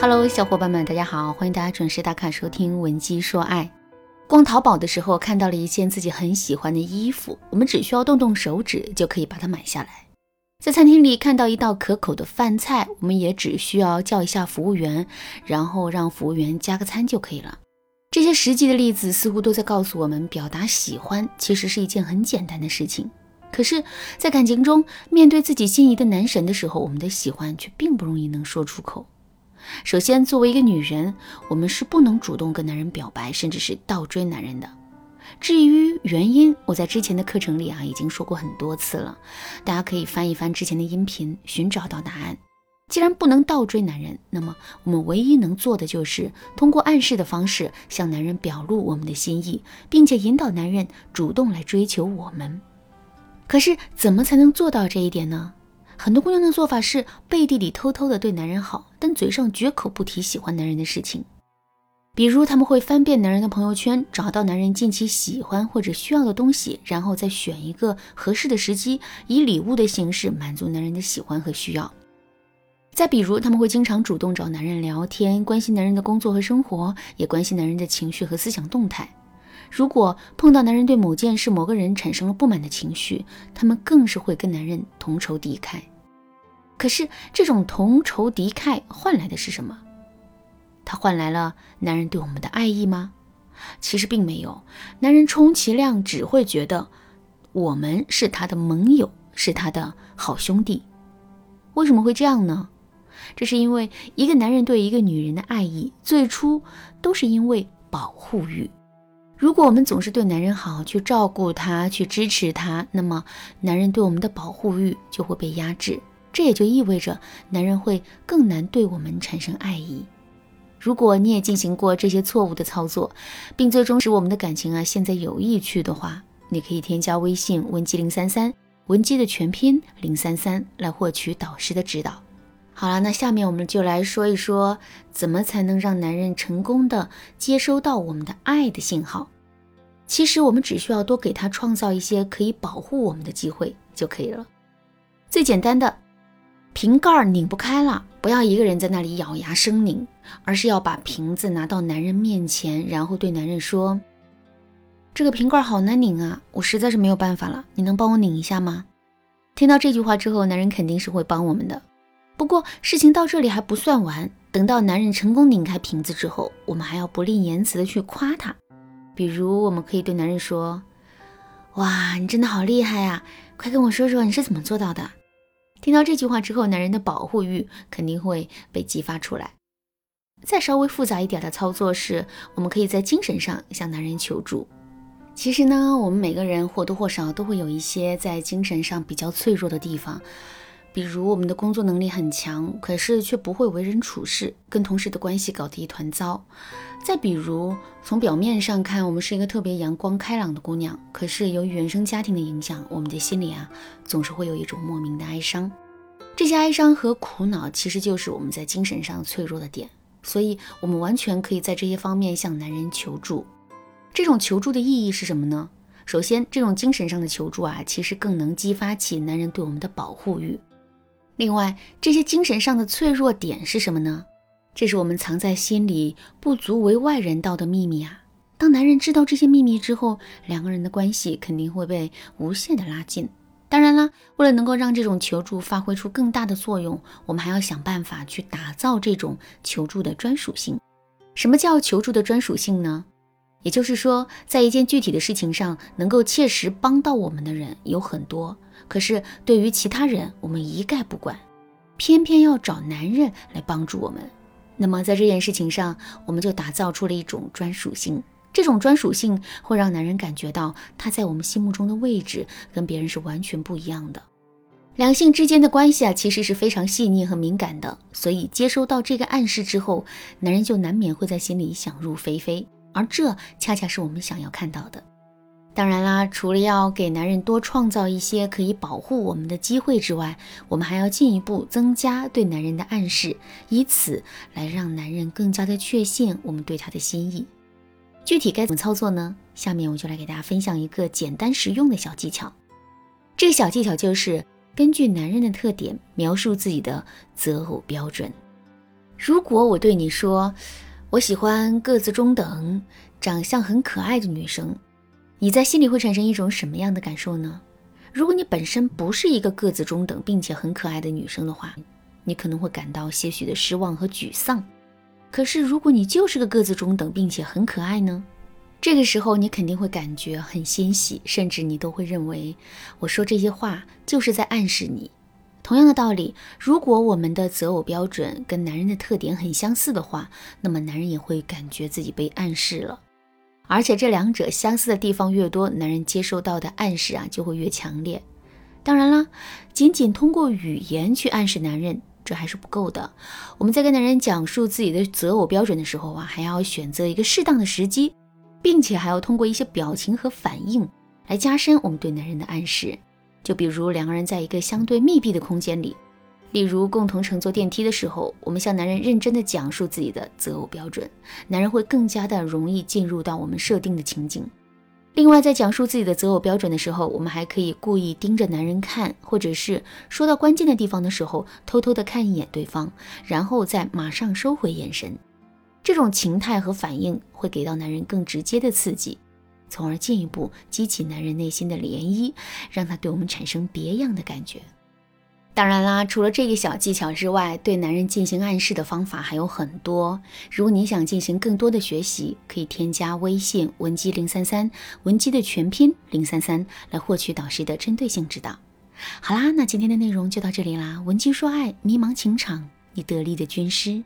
Hello， 小伙伴们，大家好，欢迎大家准时打卡收听文姬说爱。逛淘宝的时候看到了一件自己很喜欢的衣服，我们只需要动动手指就可以把它买下来。在餐厅里看到一道可口的饭菜，我们也只需要叫一下服务员，然后让服务员加个餐就可以了。这些实际的例子似乎都在告诉我们，表达喜欢其实是一件很简单的事情。可是在感情中，面对自己心仪的男神的时候，我们的喜欢却并不容易能说出口。首先，作为一个女人，我们是不能主动跟男人表白，甚至是倒追男人的。至于原因，我在之前的课程里已经说过很多次了，大家可以翻一翻之前的音频，寻找到答案。既然不能倒追男人，那么我们唯一能做的就是通过暗示的方式向男人表露我们的心意，并且引导男人主动来追求我们。可是怎么才能做到这一点呢？很多姑娘的做法是背地里偷偷的对男人好，但嘴上绝口不提喜欢男人的事情。比如他们会翻遍男人的朋友圈，找到男人近期喜欢或者需要的东西，然后再选一个合适的时机，以礼物的形式满足男人的喜欢和需要。再比如他们会经常主动找男人聊天，关心男人的工作和生活，也关心男人的情绪和思想动态。如果碰到男人对某件事、某个人产生了不满的情绪，他们更是会跟男人同仇敌忾。可是这种同仇敌忾换来的是什么？它换来了男人对我们的爱意吗？其实并没有，男人充其量只会觉得我们是他的盟友，是他的好兄弟。为什么会这样呢？这是因为一个男人对一个女人的爱意，最初都是因为保护欲。如果我们总是对男人好，去照顾他，去支持他，那么男人对我们的保护欲就会被压制，这也就意味着男人会更难对我们产生爱意。如果你也进行过这些错误的操作，并最终使我们的感情陷在有意去的话，你可以添加微信文姬033，文姬的全拼033，来获取导师的指导。好了，那下面我们就来说一说，怎么才能让男人成功的接收到我们的爱的信号。其实我们只需要多给他创造一些可以保护我们的机会就可以了。最简单的，瓶盖拧不开了，不要一个人在那里咬牙生拧，而是要把瓶子拿到男人面前，然后对男人说，这个瓶盖好难拧啊，我实在是没有办法了，你能帮我拧一下吗？听到这句话之后，男人肯定是会帮我们的。不过事情到这里还不算完，等到男人成功拧开瓶子之后，我们还要不吝言辞的去夸他。比如我们可以对男人说，哇，你真的好厉害啊，快跟我说说你是怎么做到的。听到这句话之后，男人的保护欲肯定会被激发出来。再稍微复杂一点的操作是，我们可以在精神上向男人求助。其实呢，我们每个人或多或少都会有一些在精神上比较脆弱的地方，比如我们的工作能力很强，可是却不会为人处事，跟同事的关系搞得一团糟。再比如从表面上看，我们是一个特别阳光开朗的姑娘，可是由于原生家庭的影响，我们的心里总是会有一种莫名的哀伤。这些哀伤和苦恼其实就是我们在精神上脆弱的点，所以我们完全可以在这些方面向男人求助。这种求助的意义是什么呢？首先，这种精神上的求助其实更能激发起男人对我们的保护欲。另外，这些精神上的脆弱点是什么呢？这是我们藏在心里不足为外人道的秘密。当男人知道这些秘密之后，两个人的关系肯定会被无限的拉近。当然啦，为了能够让这种求助发挥出更大的作用，我们还要想办法去打造这种求助的专属性。什么叫求助的专属性呢？也就是说，在一件具体的事情上能够切实帮到我们的人有很多，可是对于其他人我们一概不管，偏偏要找男人来帮助我们。那么在这件事情上，我们就打造出了一种专属性，这种专属性会让男人感觉到他在我们心目中的位置跟别人是完全不一样的。两性之间的关系其实是非常细腻和敏感的，所以接收到这个暗示之后，男人就难免会在心里想入非非，而这恰恰是我们想要看到的。当然啦，除了要给男人多创造一些可以保护我们的机会之外，我们还要进一步增加对男人的暗示，以此来让男人更加的确信我们对他的心意。具体该怎么操作呢？下面我就来给大家分享一个简单实用的小技巧。这个小技巧就是根据男人的特点描述自己的择偶标准。如果我对你说，我喜欢个子中等、长相很可爱的女生，你在心里会产生一种什么样的感受呢？如果你本身不是一个个子中等并且很可爱的女生的话，你可能会感到些许的失望和沮丧。可是如果你就是个个子中等并且很可爱呢？这个时候你肯定会感觉很欣喜，甚至你都会认为我说这些话就是在暗示你。同样的道理，如果我们的择偶标准跟男人的特点很相似的话，那么男人也会感觉自己被暗示了。而且这两者相似的地方越多，男人接收到的暗示就会越强烈。当然啦，仅仅通过语言去暗示男人，这还是不够的。我们在跟男人讲述自己的择偶标准的时候还要选择一个适当的时机，并且还要通过一些表情和反应来加深我们对男人的暗示。就比如两个人在一个相对密闭的空间里，例如共同乘坐电梯的时候，我们向男人认真地讲述自己的择偶标准，男人会更加的容易进入到我们设定的情景。另外，在讲述自己的择偶标准的时候，我们还可以故意盯着男人看，或者是说到关键的地方的时候，偷偷地看一眼对方，然后再马上收回眼神。这种情态和反应会给到男人更直接的刺激，从而进一步激起男人内心的涟漪，让他对我们产生别样的感觉。当然啦，除了这个小技巧之外，对男人进行暗示的方法还有很多。如果你想进行更多的学习，可以添加微信文姬033，文姬的全拼033，来获取导师的针对性指导。好啦，那今天的内容就到这里啦。文姬说爱，迷茫情场，你得力的军师。